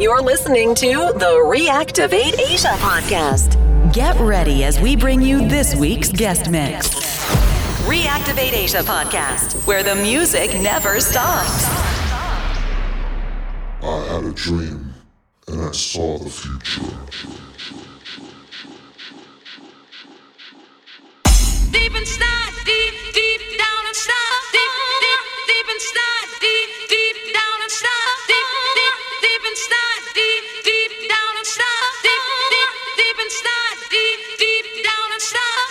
You're listening to the Reactivate Asia podcast. Get ready as we bring you this week's guest mix. Reactivate Asia podcast, where the music never stops. I had a dream, and I saw the future. Deep inside, deep, deep down inside, deep, deep, deep inside, deep, deep down inside, deep, deep, deep inside, deep, deep down inside, deep, deep, deep inside, deep, deep down inside,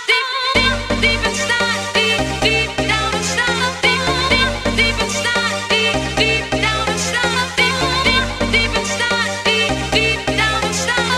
deep, deep, deep inside, deep, deep down inside, deep, deep, deep inside, deep, deep down inside, deep, deep, deep inside, deep, deep down inside, deep, deep, deep inside, deep, deep down inside, deep, deep. Deep inside, deep, deep down inside.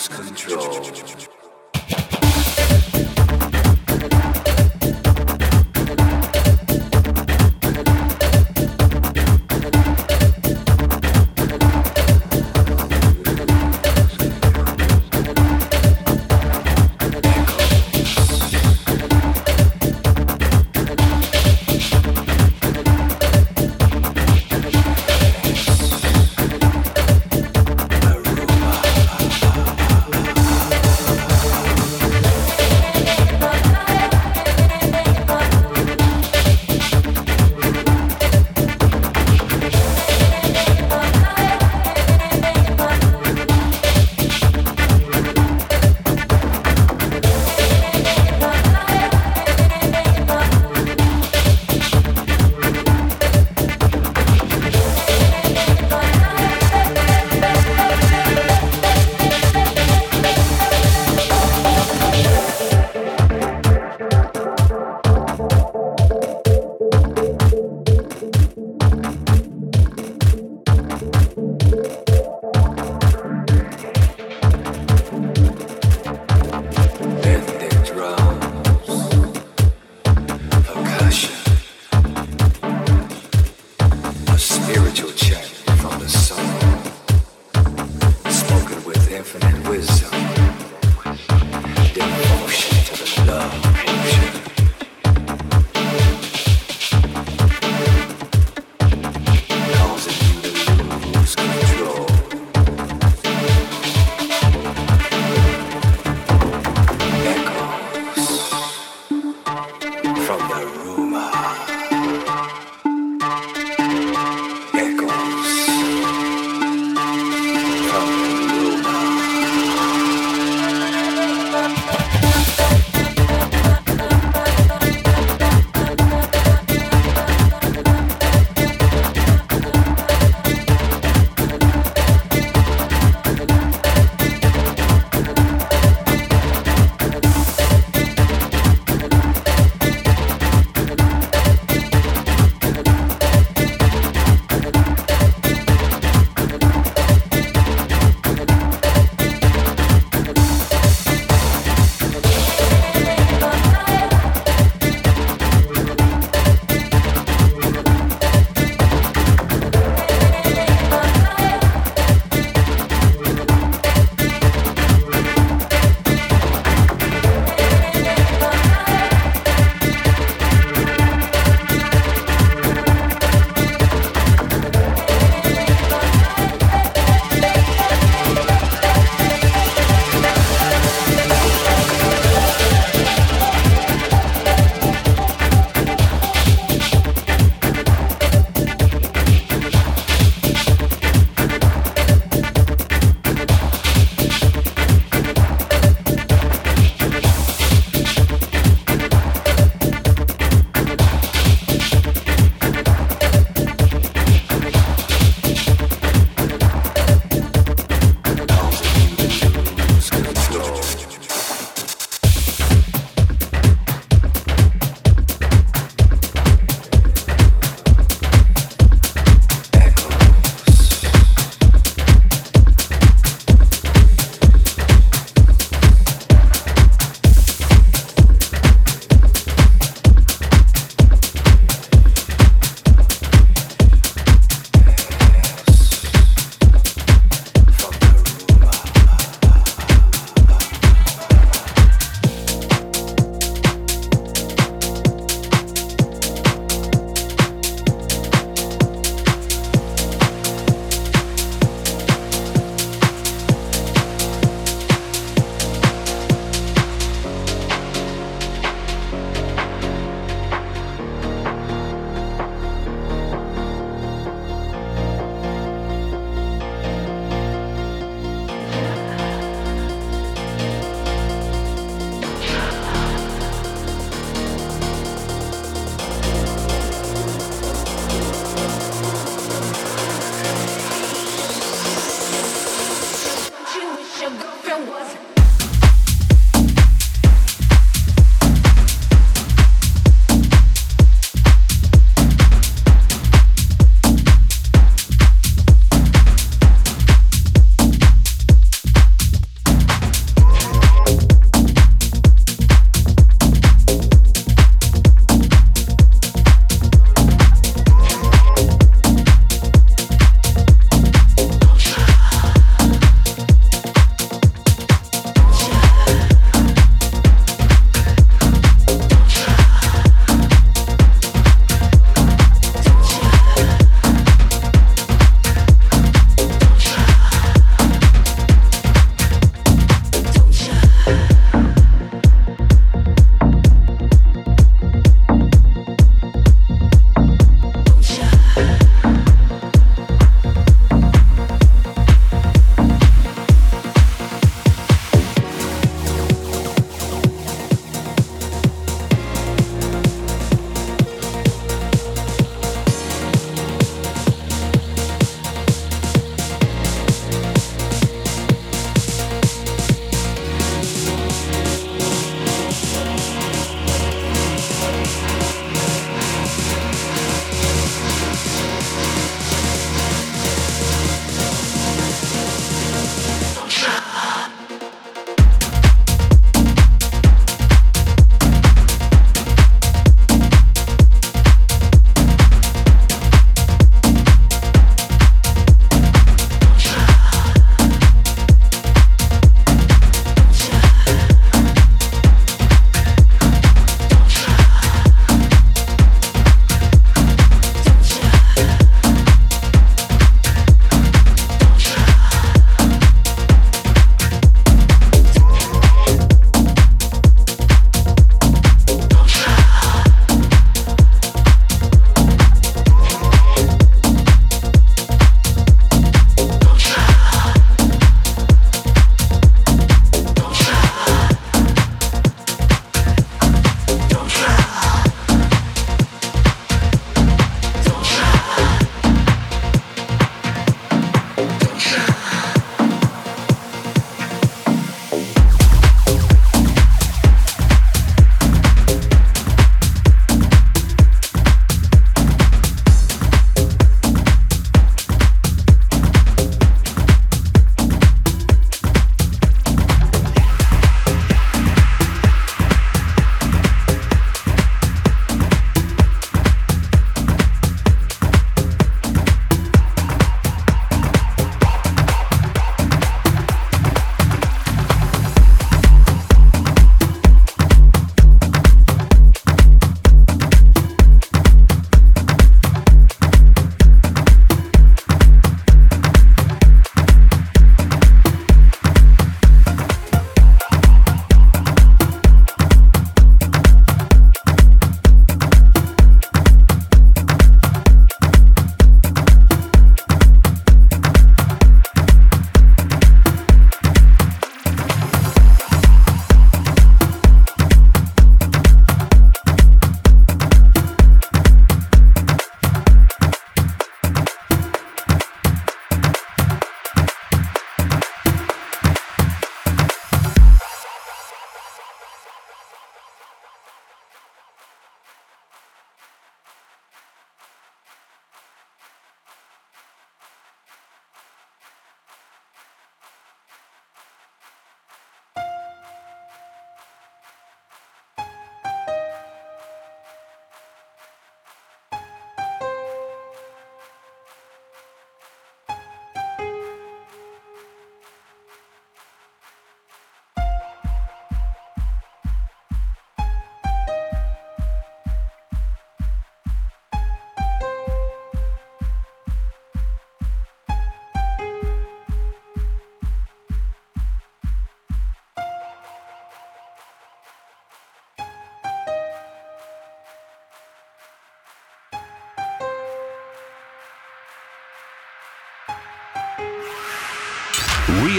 lose control.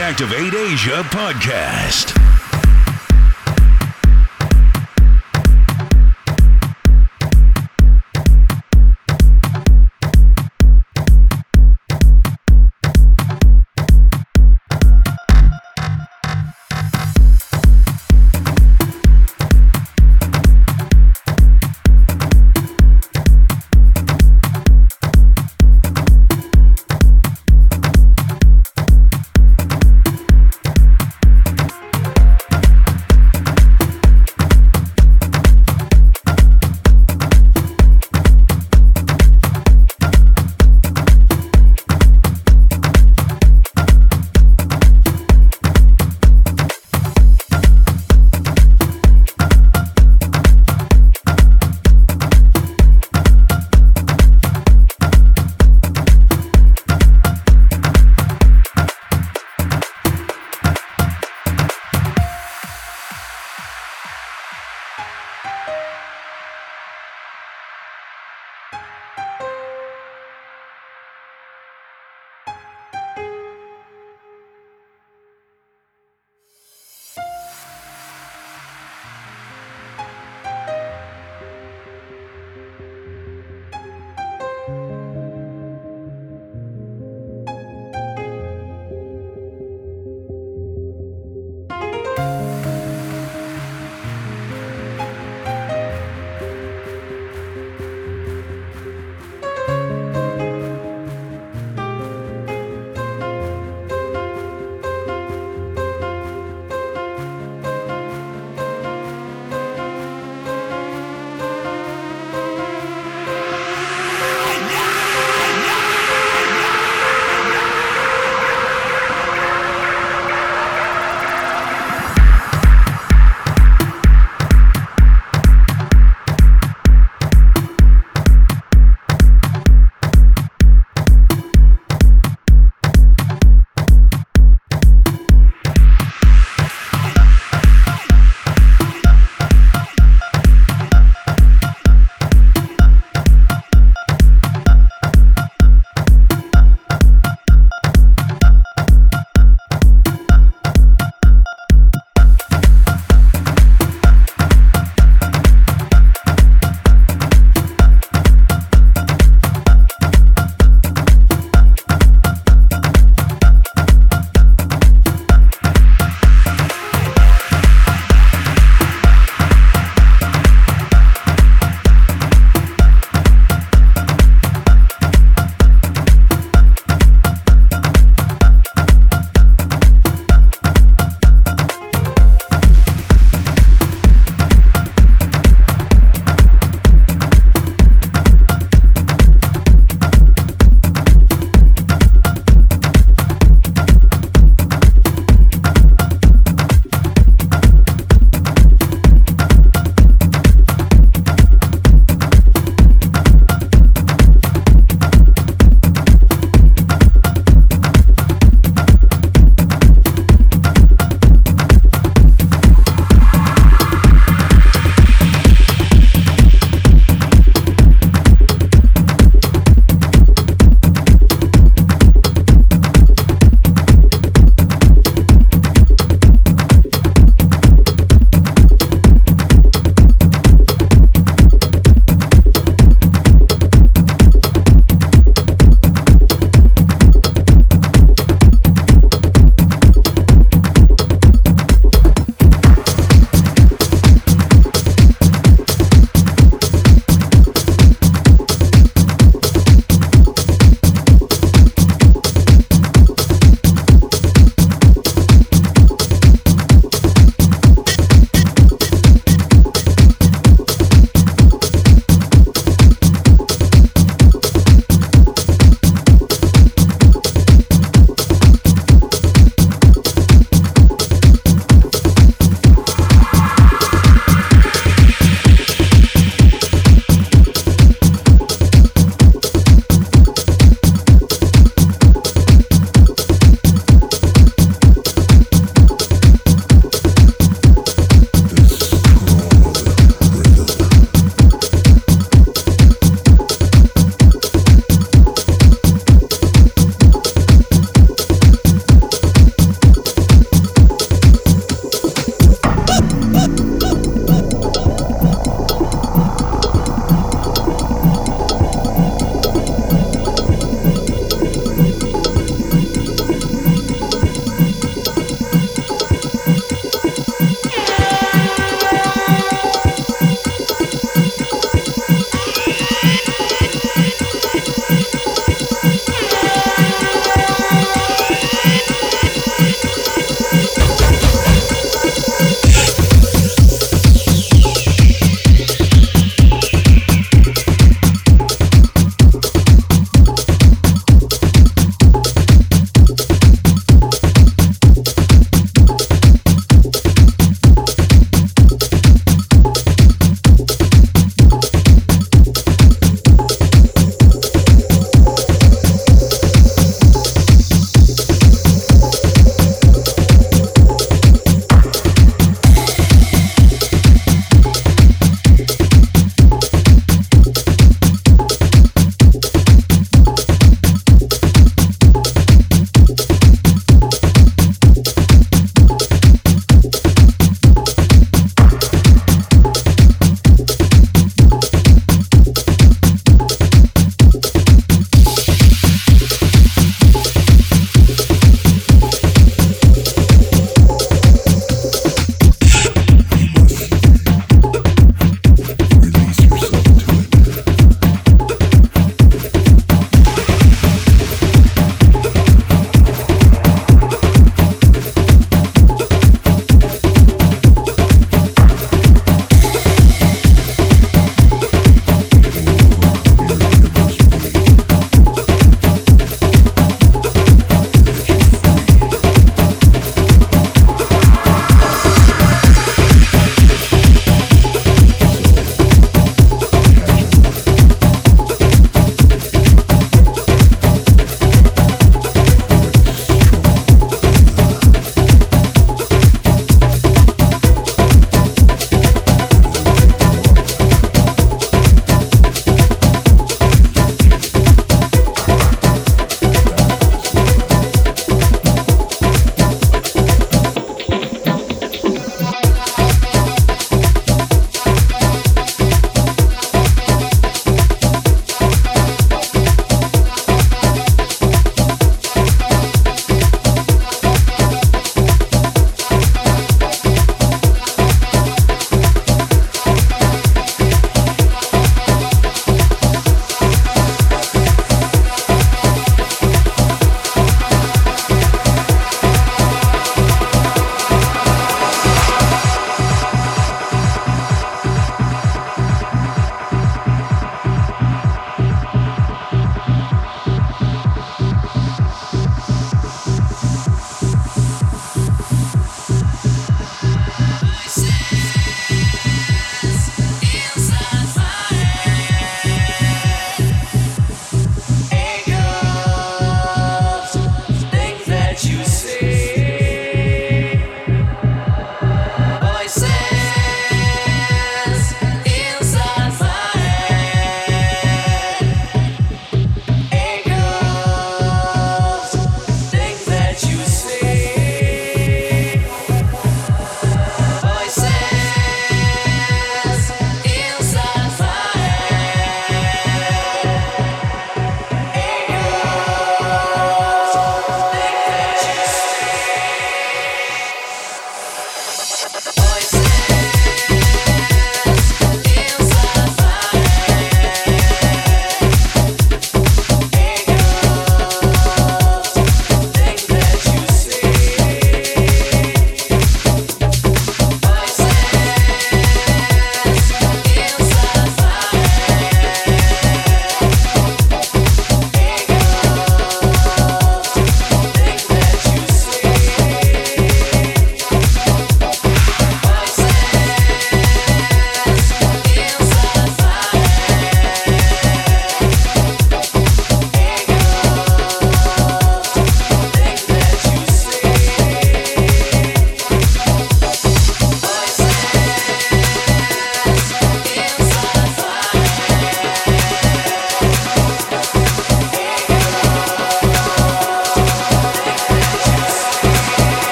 Reactivate Asia podcast.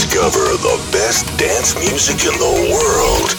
Discover the best dance music in the world.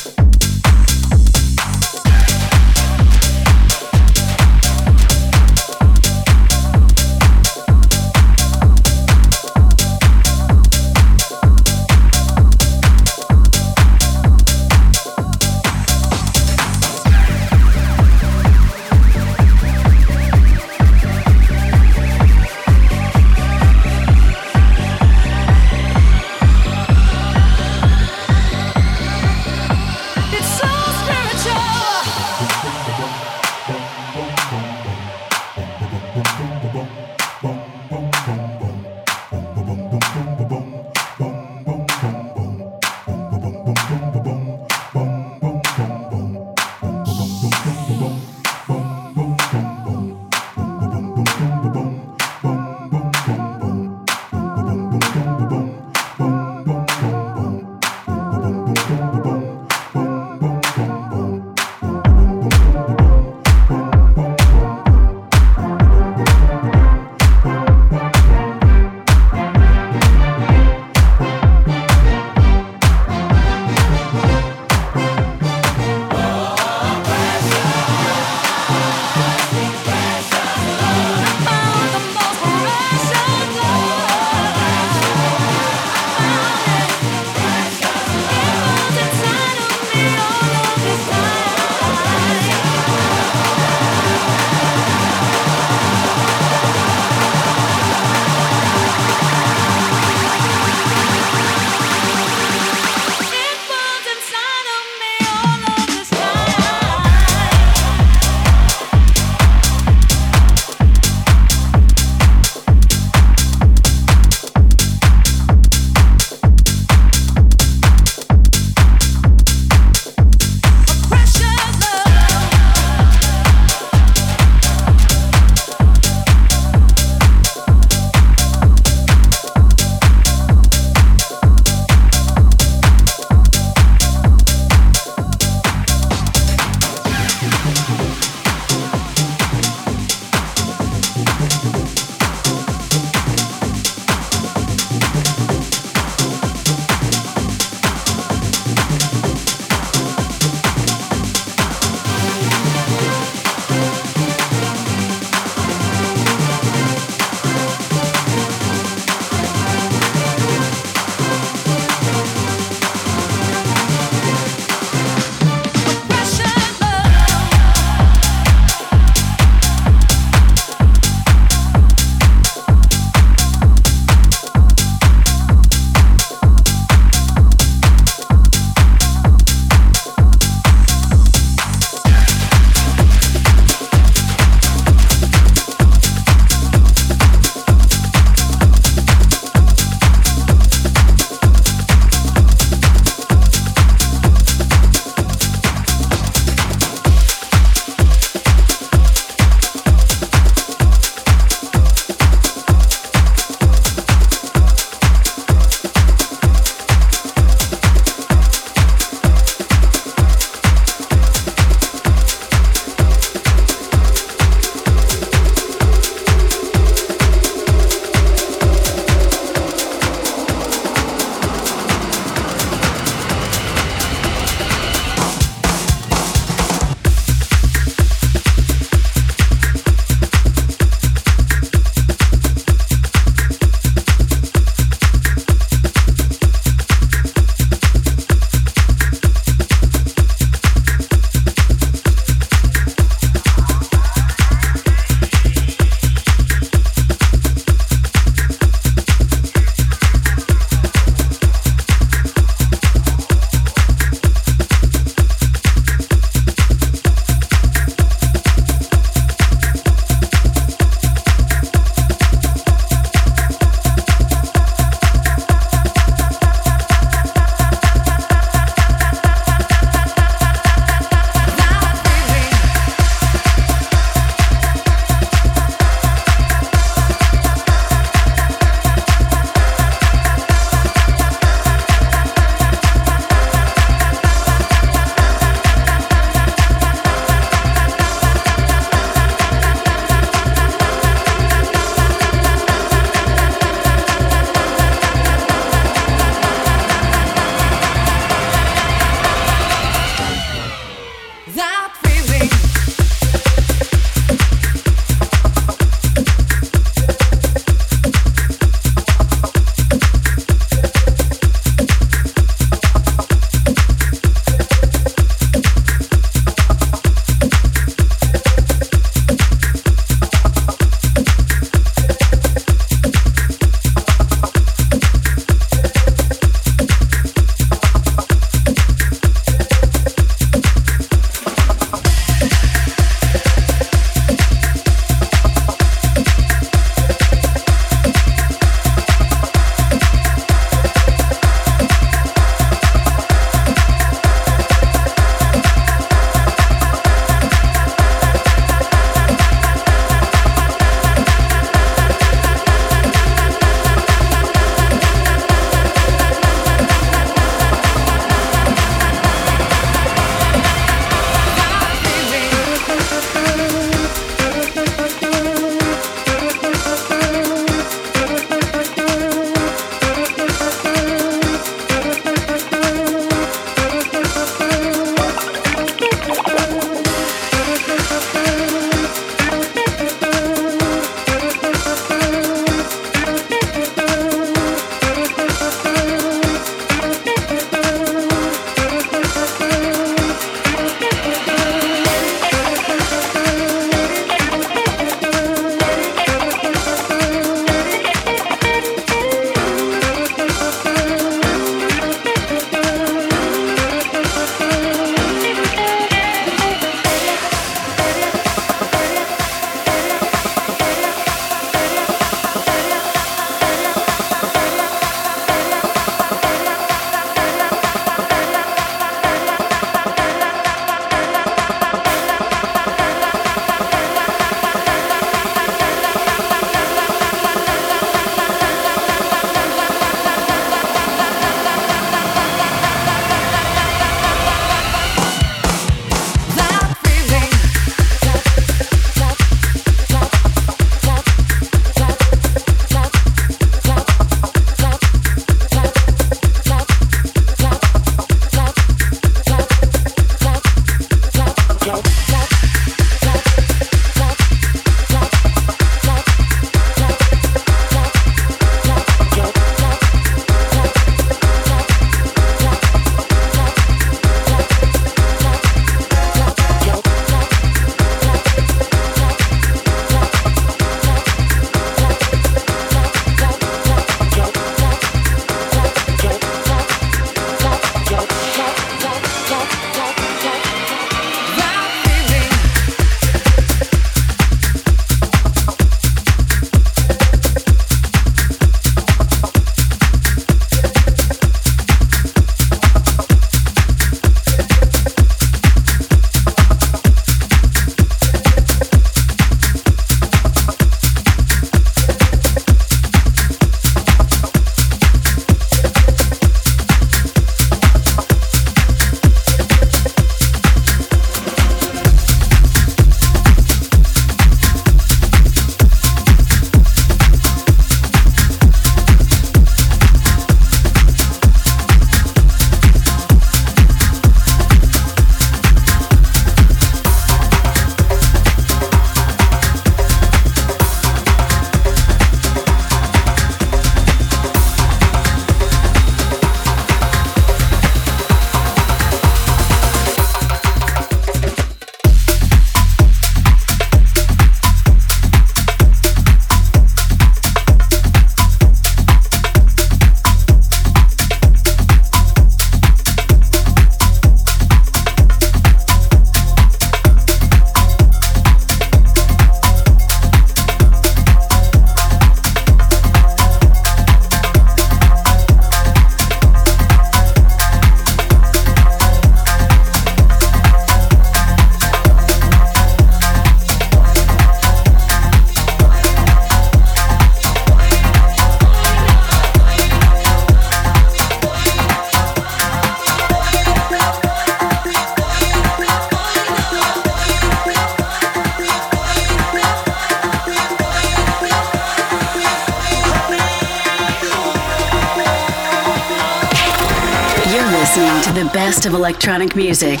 listening to the best of electronic music.